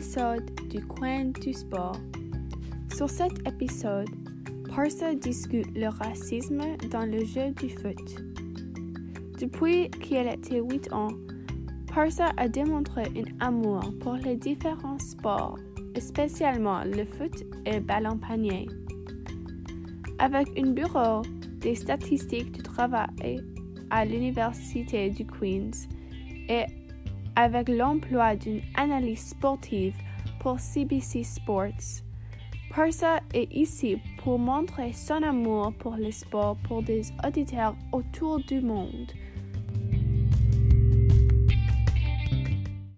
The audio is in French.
épisode du Coin du Sport. Sur cet épisode, Parsa discute le racisme dans le jeu du foot. Depuis qu'elle était 8 ans, Parsa a démontré un amour pour les différents sports, spécialement le foot et le ballon panier. Avec un bureau des statistiques du travail à l'Université du Queens et avec l'emploi d'une analyse sportive pour CBC Sports, Parsa est ici pour montrer son amour pour le sport pour des auditeurs autour du monde.